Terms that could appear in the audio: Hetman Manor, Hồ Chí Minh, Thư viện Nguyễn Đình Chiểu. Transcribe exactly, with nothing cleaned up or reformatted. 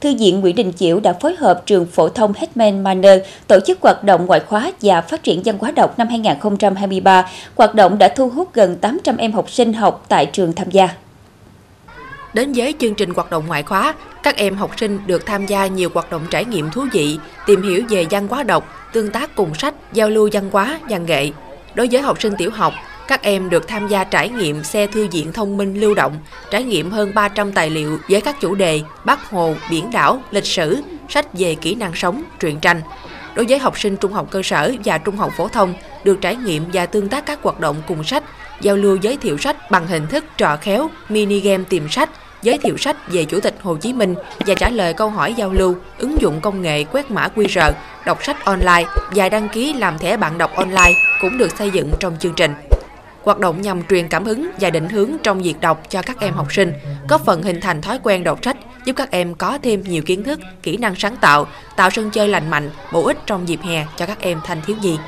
Thư viện Nguyễn Đình Chiểu đã phối hợp trường phổ thông Hetman Manor tổ chức hoạt động ngoại khóa và phát triển văn hóa đọc năm hai nghìn không trăm hai mươi ba. Hoạt động đã thu hút gần tám trăm em học sinh học tại trường tham gia. Đến với chương trình hoạt động ngoại khóa, các em học sinh được tham gia nhiều hoạt động trải nghiệm thú vị, tìm hiểu về văn hóa đọc, tương tác cùng sách, giao lưu văn hóa, văn nghệ. Đối với học sinh tiểu học, các em được tham gia trải nghiệm xe thư viện thông minh lưu động, trải nghiệm hơn ba trăm tài liệu với các chủ đề Bắc Hồ, Biển Đảo, Lịch Sử, sách về kỹ năng sống, truyện tranh. Đối với học sinh trung học cơ sở và trung học phổ thông, được trải nghiệm và tương tác các hoạt động cùng sách, giao lưu giới thiệu sách bằng hình thức trò khéo, mini game tìm sách, giới thiệu sách về Chủ tịch Hồ Chí Minh và trả lời câu hỏi giao lưu, ứng dụng công nghệ quét mã quy rờ, đọc sách online và đăng ký làm thẻ bạn đọc online cũng được xây dựng trong chương trình. Hoạt động nhằm truyền cảm hứng và định hướng trong việc đọc cho các em học sinh, góp phần hình thành thói quen đọc sách, giúp các em có thêm nhiều kiến thức, kỹ năng sáng tạo, tạo sân chơi lành mạnh, bổ ích trong dịp hè cho các em thanh thiếu nhi.